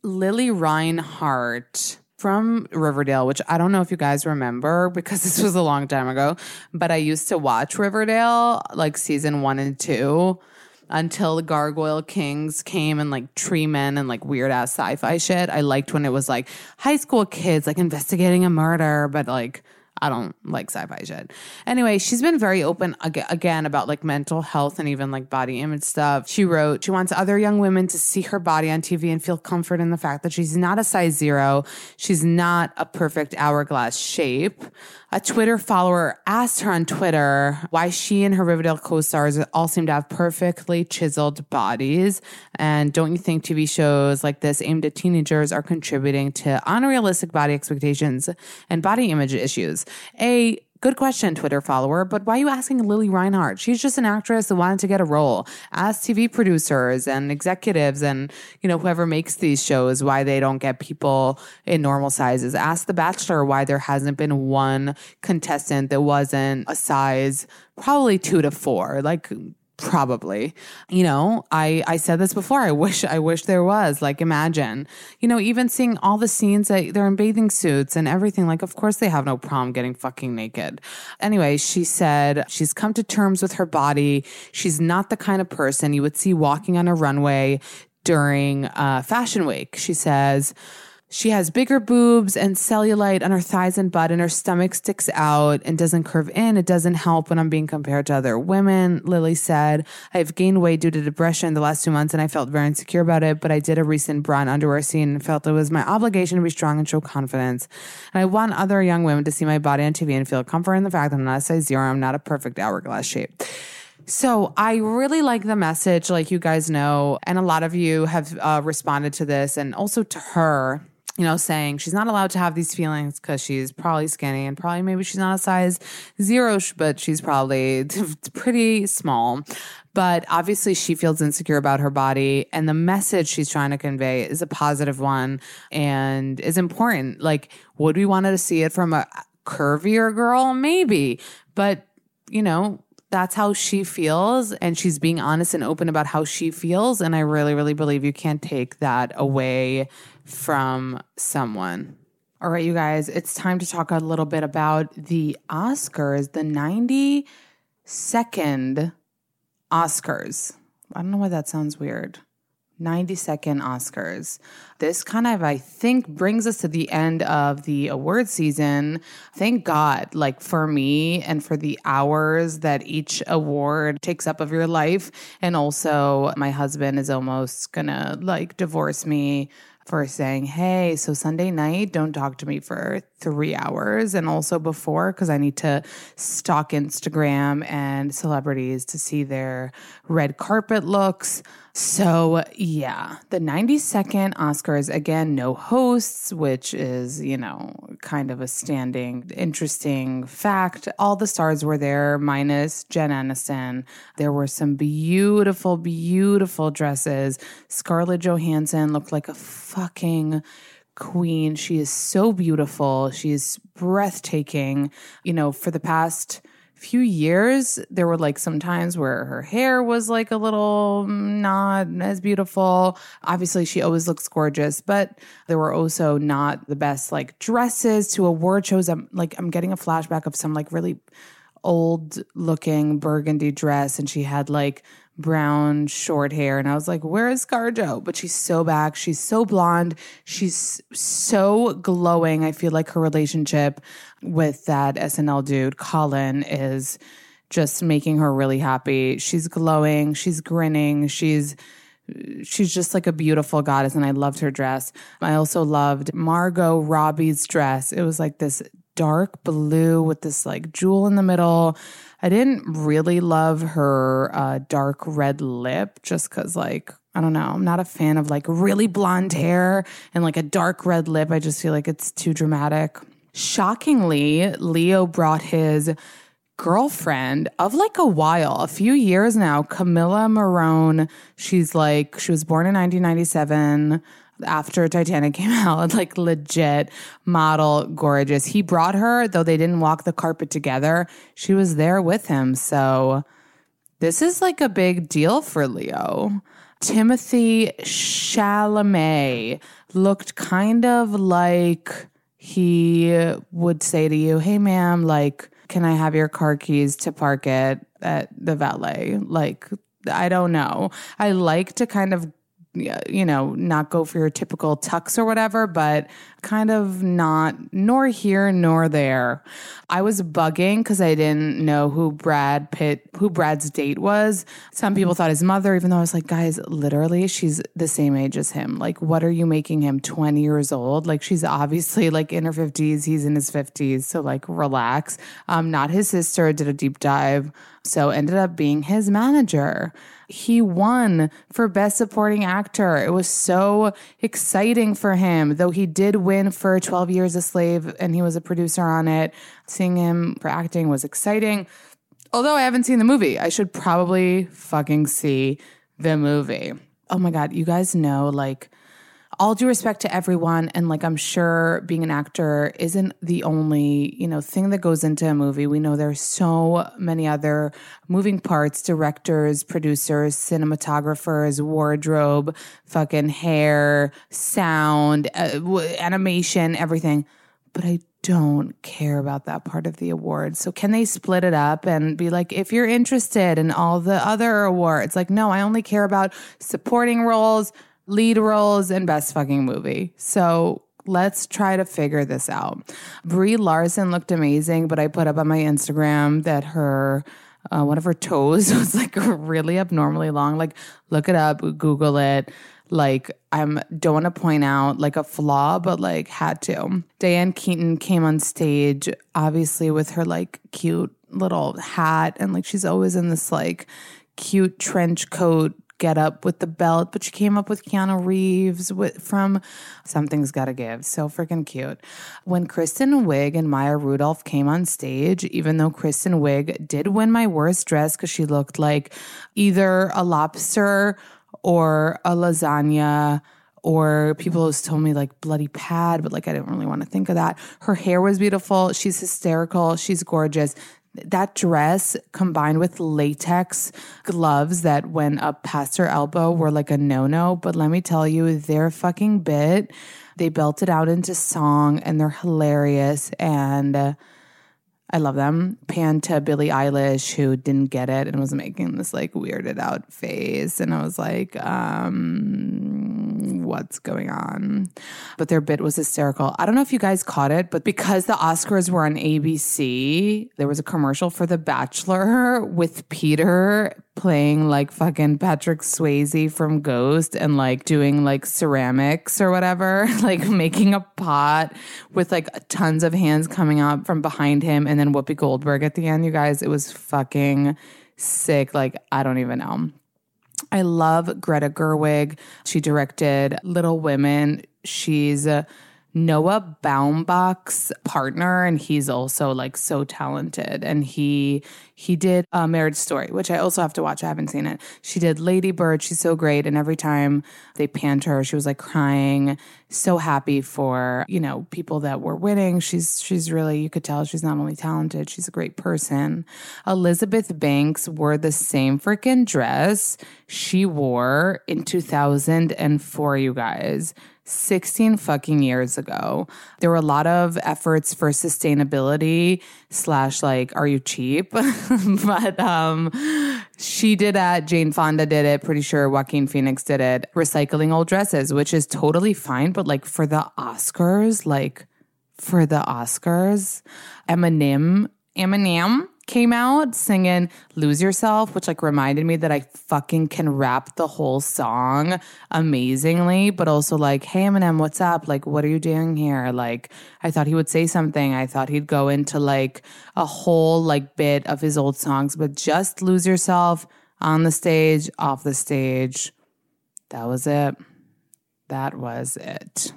Lily Reinhart from Riverdale, which I don't know if you guys remember because this was a long time ago, but I used to watch Riverdale, like season one and two, until the Gargoyle Kings came and like tree men and like weird ass sci-fi shit. I liked when it was like high school kids like investigating a murder, but like I don't like sci-fi shit. Anyway, she's been very open ag- again about like mental health and even like body image stuff. She wrote, she wants other young women to see her body on T V and feel comfort in the fact that she's not a size zero. She's not a perfect hourglass shape. A Twitter follower asked her on Twitter why she and her Riverdale co-stars all seem to have perfectly chiseled bodies. And don't you think T V shows like this aimed at teenagers are contributing to unrealistic body expectations and body image issues? A good question, Twitter follower, but why are you asking Lily Reinhart? She's just an actress that wanted to get a role. Ask T V producers and executives and, you know, whoever makes these shows why they don't get people in normal sizes. Ask The Bachelor why there hasn't been one contestant that wasn't a size probably two to four, like... Probably, you know, I, I said this before. I wish, I wish there was like, imagine, you know, even seeing all the scenes that they're in bathing suits and everything. Like, of course they have no problem getting fucking naked. Anyway, she said she's come to terms with her body. She's not the kind of person you would see walking on a runway during uh Fashion Week. She says, she has bigger boobs and cellulite on her thighs and butt, and her stomach sticks out and doesn't curve in. It doesn't help when I'm being compared to other women. Lily said, I've gained weight due to depression the last two months, and I felt very insecure about it, but I did a recent bra and underwear scene and felt it was my obligation to be strong and show confidence. And I want other young women to see my body on T V and feel comfort in the fact that I'm not a size zero. I'm not a perfect hourglass shape. So I really like the message, like you guys know, and a lot of you have uh, responded to this and also to her. You know, saying she's not allowed to have these feelings because she's probably skinny and probably maybe she's not a size zero, but she's probably pretty small. But obviously she feels insecure about her body, and the message she's trying to convey is a positive one and is important. Like, would we want to see it from a curvier girl? Maybe. But, you know, that's how she feels, and she's being honest and open about how she feels. And I really, really believe you can't take that away from someone. All right, you guys, it's time to talk a little bit about the Oscars, the ninety-second Oscars. I don't know why that sounds weird. ninety-second Oscars. This kind of, I think, brings us to the end of the award season. Thank God, like for me and for the hours that each award takes up of your life. And also my husband is almost gonna like divorce me for saying, hey, so Sunday night, don't talk to me for three hours. And also before, because I need to stalk Instagram and celebrities to see their red carpet looks. So yeah, the ninety-second Oscars, again, no hosts, which is, you know, kind of a standing, interesting fact. All the stars were there, minus Jen Aniston. There were some beautiful, beautiful dresses. Scarlett Johansson looked like a fucking queen. She is so beautiful. She is breathtaking. You know, for the past few years, there were like some times where her hair was like a little not as beautiful. Obviously, she always looks gorgeous, but there were also not the best like dresses to award shows. I'm like, I'm getting a flashback of some like really old looking burgundy dress, and she had like brown short hair, and I was like, where is ScarJo? But she's so back, she's so blonde, she's so glowing. I feel like her relationship with that S N L dude Colin is just making her really happy. She's glowing, she's grinning, she's she's just like a beautiful goddess, and I loved her dress. I also loved Margot Robbie's dress. It was like this dark blue with this like jewel in the middle. I didn't really love her uh, dark red lip just because, like, I don't know. I'm not a fan of like really blonde hair and like a dark red lip. I just feel like it's too dramatic. Shockingly, Leo brought his girlfriend of like a while, a few years now, Camila Marrone. She's like, she was born in nineteen ninety-seven. After Titanic came out, like legit model, gorgeous. He brought her, though they didn't walk the carpet together. She was there with him. So this is like a big deal for Leo. Timothy Chalamet looked kind of like he would say to you, hey, ma'am, like, can I have your car keys to park it at the valet? Like, I don't know. I like to kind of, you know, not go for your typical tux or whatever, but kind of not nor here nor there. I was bugging because I didn't know who Brad Pitt, who Brad's date was. Some people thought his mother, even though I was like, guys, literally, she's the same age as him. Like, what are you making him twenty years old? Like, she's obviously like in her fifties. He's in his fifties. So like, relax. Um, not his sister, did a deep dive. So ended up being his manager. He won for Best Supporting Actor. It was so exciting for him, though he did win for twelve years a Slave, and he was a producer on it. Seeing him for acting was exciting. Although I haven't seen the movie. I should probably fucking see the movie. Oh my God, you guys know, like, all due respect to everyone, and like, I'm sure being an actor isn't the only, you know, thing that goes into a movie. We know there's so many other moving parts: directors, producers, cinematographers, wardrobe, fucking hair, sound, uh, animation, everything. But I don't care about that part of the award. So can they split it up and be like, if you're interested in all the other awards? Like, no, I only care about supporting roles, lead roles, and best fucking movie. So let's try to figure this out. Brie Larson looked amazing, but I put up on my Instagram that her, uh, one of her toes was like really abnormally long. Like, look it up, Google it. Like, I'm don't want to point out like a flaw, but like had to. Diane Keaton came on stage, obviously with her like cute little hat, and like she's always in this like cute trench coat get up with the belt, but she came up with Keanu Reeves with, from Something's Gotta Give. So freaking cute. When Kristen Wiig and Maya Rudolph came on stage, even though Kristen Wiig did win my worst dress because she looked like either a lobster or a lasagna, or people always told me like bloody pad, but like I didn't really want to think of that. Her hair was beautiful. She's hysterical. She's gorgeous. That dress combined with latex gloves that went up past her elbow were like a no-no. But let me tell you, they're fucking bit. They belted out into song, and they're hilarious. And uh, I love them. Pan to Billie Eilish, who didn't get it and was making this like weirded out face. And I was like, um, what's going on? But their bit was hysterical. I don't know if you guys caught it, but because the Oscars were on A B C, there was a commercial for The Bachelor with Peter playing like fucking Patrick Swayze from Ghost and like doing like ceramics or whatever, like making a pot with like tons of hands coming up from behind him, and then Whoopi Goldberg at the end. You guys, it was fucking sick. Like, I don't even know. I love Greta Gerwig. She directed Little Women. She's a Noah Baumbach's partner, and he's also like so talented, and he He did A Marriage Story, which I also have to watch. I haven't seen it. She did Lady Bird. She's so great. And every time they panned her, she was like crying, so happy for, you know, people that were winning. She's she's really, you could tell she's not only talented, she's a great person. Elizabeth Banks wore the same freaking dress she wore in two thousand four, you guys. sixteen fucking years ago. There were a lot of efforts for sustainability slash like, are you cheap? But um, she did that. Jane Fonda did it. Pretty sure Joaquin Phoenix did it. Recycling old dresses, which is totally fine. But like for the Oscars, like for the Oscars, Eminem, Eminem came out singing Lose Yourself, which like reminded me that I fucking can rap the whole song amazingly, but also like, hey, Eminem, what's up? Like, what are you doing here? Like, I thought he would say something. I thought he'd go into like a whole like bit of his old songs, but just Lose Yourself on the stage, off the stage. That was it. That was it.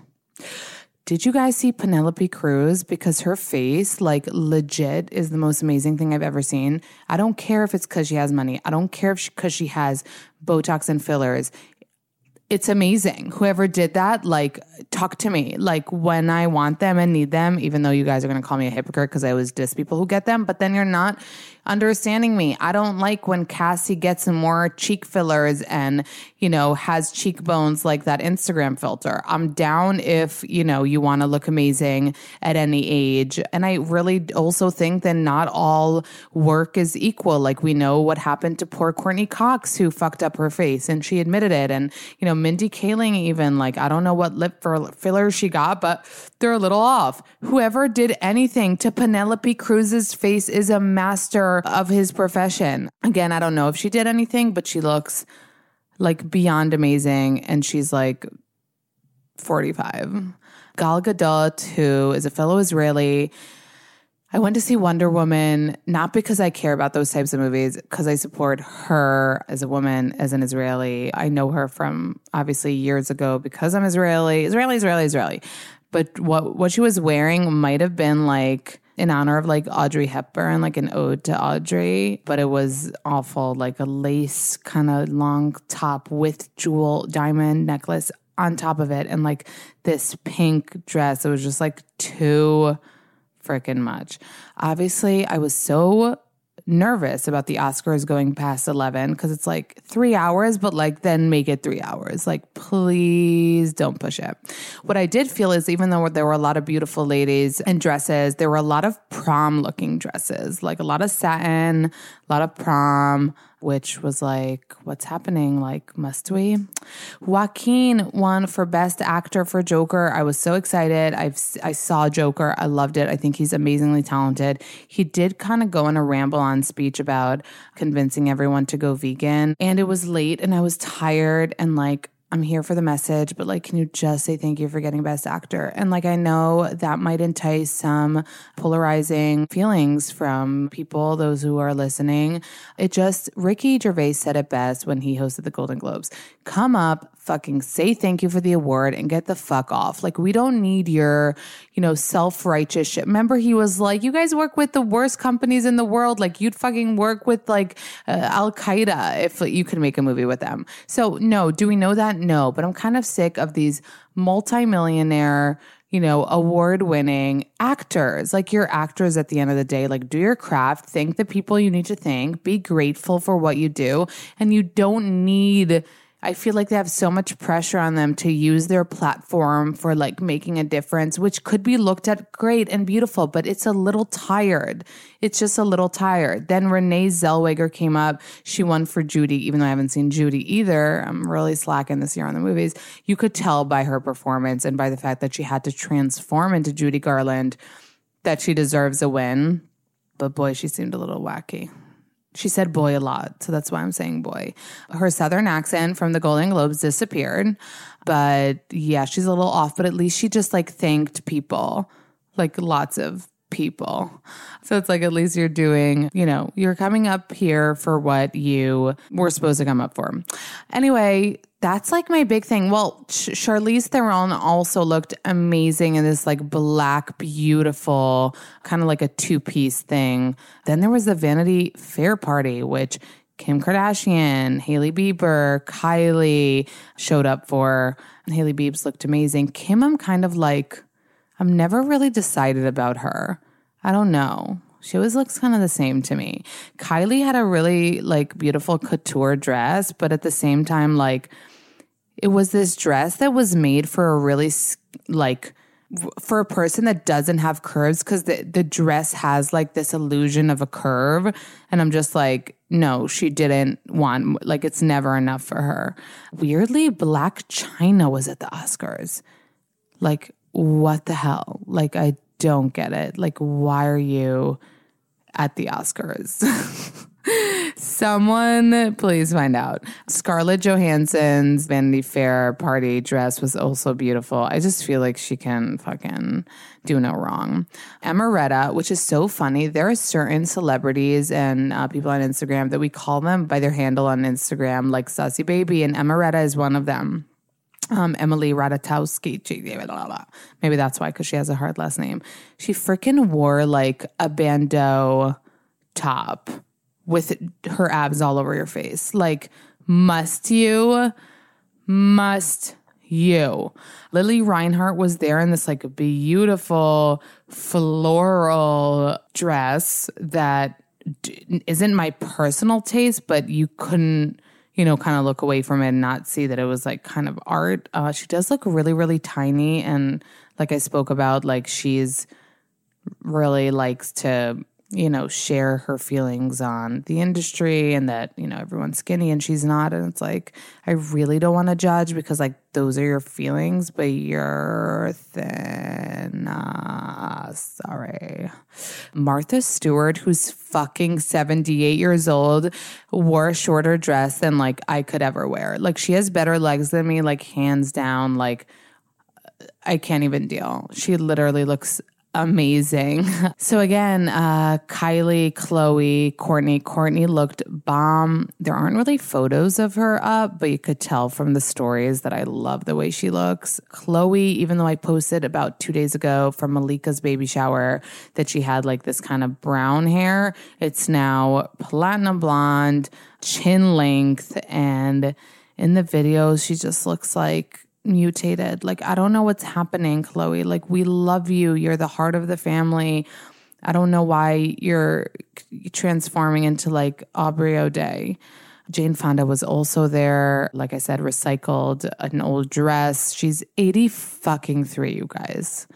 Did you guys see Penelope Cruz? Because her face, like legit, is the most amazing thing I've ever seen. I don't care if it's because she has money. I don't care if she, because she has Botox and fillers. It's amazing. Whoever did that, like, talk to me. Like, when I want them and need them, even though you guys are going to call me a hypocrite because I always diss people who get them, but then you're not understanding me. I don't like when Cassie gets more cheek fillers and, you know, has cheekbones like that Instagram filter. I'm down if, you know, you want to look amazing at any age. And I really also think that not all work is equal. Like, we know what happened to poor Courtney Cox, who fucked up her face and she admitted it. And, you know, Mindy Kaling even, like, I don't know what lip filler she got, but they're a little off. Whoever did anything to Penelope Cruz's face is a master of his profession. Again, I don't know if she did anything, but she looks like beyond amazing, and she's like forty-five. Gal Gadot, who is a fellow Israeli. I went to see Wonder Woman, not because I care about those types of movies, because I support her as a woman, as an Israeli. I know her from obviously years ago because I'm Israeli, Israeli, Israeli, Israeli. But what what she was wearing might have been like in honor of like Audrey Hepburn, like an ode to Audrey, but it was awful. Like a lace kind of long top with jewel diamond necklace on top of it, and like this pink dress. It was just like too freaking much. Obviously, I was so nervous about the Oscars going past eleven, because it's like three hours, but like then make it three hours. Like, please don't push it. What I did feel is, even though there were a lot of beautiful ladies and dresses, there were a lot of prom looking dresses, like a lot of satin, a lot of prom, which was like, what's happening? Like, must we? Joaquin won for Best Actor for Joker. I was so excited. I've, I saw Joker. I loved it. I think he's amazingly talented. He did kind of go on a ramble on speech about convincing everyone to go vegan. And it was late and I was tired and like, I'm here for the message, but like, can you just say thank you for getting Best Actor? And like, I know that might entice some polarizing feelings from people, those who are listening. It just, Ricky Gervais said it best when he hosted the Golden Globes. Come up, fucking say thank you for the award and get the fuck off. Like, we don't need your, you know, self-righteous shit. Remember, he was like, you guys work with the worst companies in the world. Like, you'd fucking work with like uh, Al-Qaeda if you could make a movie with them. So no, do we know that? No, but I'm kind of sick of these multimillionaire, you know, award-winning actors. Like, you're actors at the end of the day. Like, do your craft, thank the people you need to thank, be grateful for what you do, and you don't need... I feel like they have so much pressure on them to use their platform for like making a difference, which could be looked at great and beautiful, but it's a little tired. It's just a little tired. Then Renee Zellweger came up. She won for Judy, even though I haven't seen Judy either. I'm really slacking this year on the movies. You could tell by her performance and by the fact that she had to transform into Judy Garland that she deserves a win. But boy, she seemed a little wacky. She said boy a lot, so that's why I'm saying boy. Her Southern accent from the Golden Globes disappeared. But yeah, she's a little off, but at least she just like thanked people, like lots of people. So it's like, at least you're doing, you know, you're coming up here for what you were supposed to come up for. Anyway, That's like my big thing. Well, Ch- Charlize Theron also looked amazing in this like black, beautiful, kind of like a two-piece thing. Then there was the Vanity Fair party, which Kim Kardashian, Hailey Bieber, Kylie showed up for. And Hailey Biebs looked amazing. Kim, I'm kind of like, I'm never really decided about her. I don't know. She always looks kind of the same to me. Kylie had a really like beautiful couture dress, but at the same time, like it was this dress that was made for a really like for a person that doesn't have curves because the, the dress has like this illusion of a curve. And I'm just like, no, she didn't want like it's never enough for her. Weirdly, Blac Chyna was at the Oscars. Like, what the hell? Like, I don't get it. Like, why are you at the Oscars? Someone please find out. Scarlett Johansson's Vanity Fair party dress was also beautiful. I just feel like she can fucking do no wrong. Emeretta, which is so funny. There are certain celebrities and uh, people on Instagram that we call them by their handle on Instagram, like Sassy Baby, and Emeretta is one of them. Um, Emily Ratajkowski. Maybe that's why, because she has a hard last name. She freaking wore like a bandeau top with her abs all over your face. Like, must you? Must you? Lily Reinhart was there in this like beautiful floral dress that d- isn't my personal taste, but you couldn't, you know, kind of look away from it and not see that it was like kind of art. Uh, she does look really, really tiny. And like I spoke about, like she's really likes to, you know, share her feelings on the industry and that, you know, everyone's skinny and she's not. And it's like, I really don't want to judge because like those are your feelings, but you're thin. Uh, sorry. Martha Stewart, who's fucking seventy-eight years old, wore a shorter dress than like I could ever wear. Like she has better legs than me, like hands down. Like I can't even deal. She literally looks amazing. So again, uh, Kylie, Chloe, Courtney. Courtney looked bomb. There aren't really photos of her up, but you could tell from the stories that I love the way she looks. Chloe, even though I posted about two days ago from Malika's baby shower that she had like this kind of brown hair, it's now platinum blonde, chin length. And in the video, she just looks like mutated. Like, I don't know what's happening, Chloe. Like, we love you. You're the heart of the family. I don't know why you're transforming into like Aubrey O'Day. Jane Fonda was also there. Like I said, recycled an old dress. She's eighty fucking three, you guys.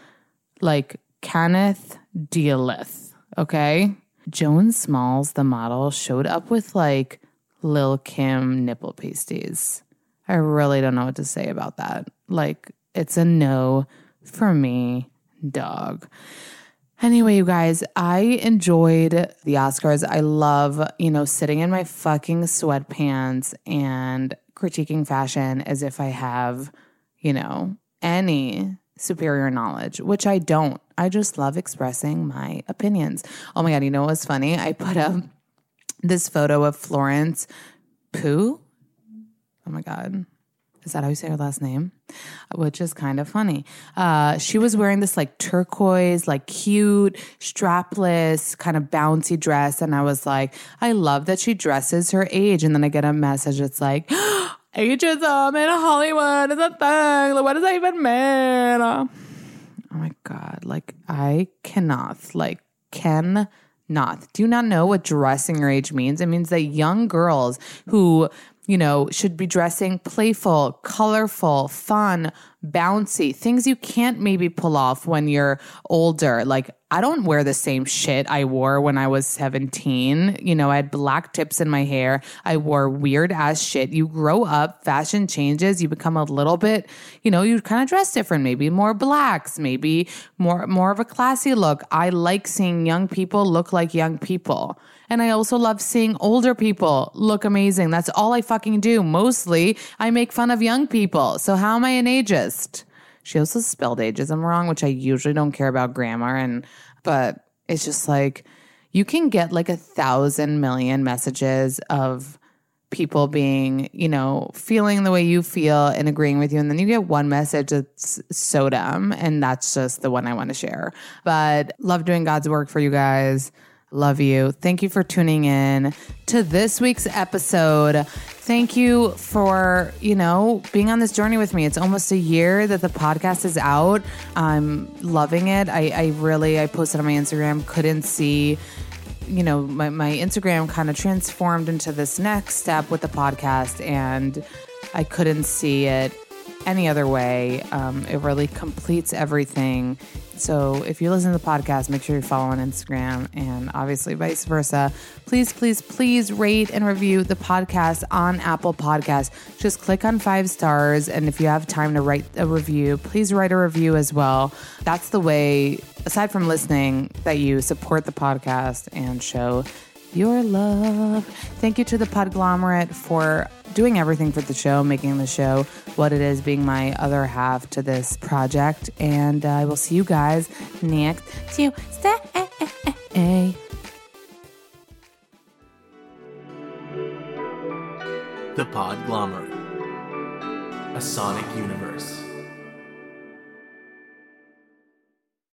Like, Kenneth dealeth. Okay. Joan Smalls, the model, showed up with like Lil' Kim nipple pasties. I really don't know what to say about that. Like, it's a no for me, dog. Anyway, you guys, I enjoyed the Oscars. I love, you know, sitting in my fucking sweatpants and critiquing fashion as if I have, you know, any superior knowledge, which I don't. I just love expressing my opinions. Oh my God, you know what's funny? I put up this photo of Florence Pugh. Oh my God. Is that how you say her last name? Which is kind of funny. Uh, she was wearing this like turquoise, like cute, strapless, kind of bouncy dress. And I was like, I love that she dresses her age. And then I get a message. It's like, ageism in Hollywood is a thing. Like, what does that even mean? Oh my God. Like, I cannot, like, can not. Do you not know what dressing your age means? It means that young girls who, you know, should be dressing playful, colorful, fun, bouncy, things you can't maybe pull off when you're older. Like, I don't wear the same shit I wore when I was seventeen. You know, I had black tips in my hair. I wore weird ass shit. You grow up, fashion changes, you become a little bit, you know, you kind of dress different, maybe more blacks, maybe more, more of a classy look. I like seeing young people look like young people. And I also love seeing older people look amazing. That's all I fucking do. Mostly I make fun of young people. So how am I an ageist? She also spelled ageism wrong, which I usually don't care about grammar. And, but it's just like, you can get like a thousand million messages of people being, you know, feeling the way you feel and agreeing with you. And then you get one message that's so dumb. And that's just the one I want to share. But love doing God's work for you guys. Love you. Thank you for tuning in to this week's episode. Thank you for, you know, being on this journey with me. It's almost a year that the podcast is out. I'm loving it. I, I really, I posted on my Instagram, couldn't see, you know, my, my Instagram kind of transformed into this next step with the podcast, and I couldn't see it any other way. Um, it really completes everything. So if you listen to the podcast, make sure you follow on Instagram, and obviously vice versa. Please, please, please rate and review the podcast on Apple Podcasts. Just click on five stars. And if you have time to write a review, please write a review as well. That's the way, aside from listening, that you support the podcast and show your love. Thank you to the Podglomerate for doing everything for the show, making the show what it is, being my other half to this project. And uh, I will see you guys next Tuesday. The Podglomerate, a sonic universe.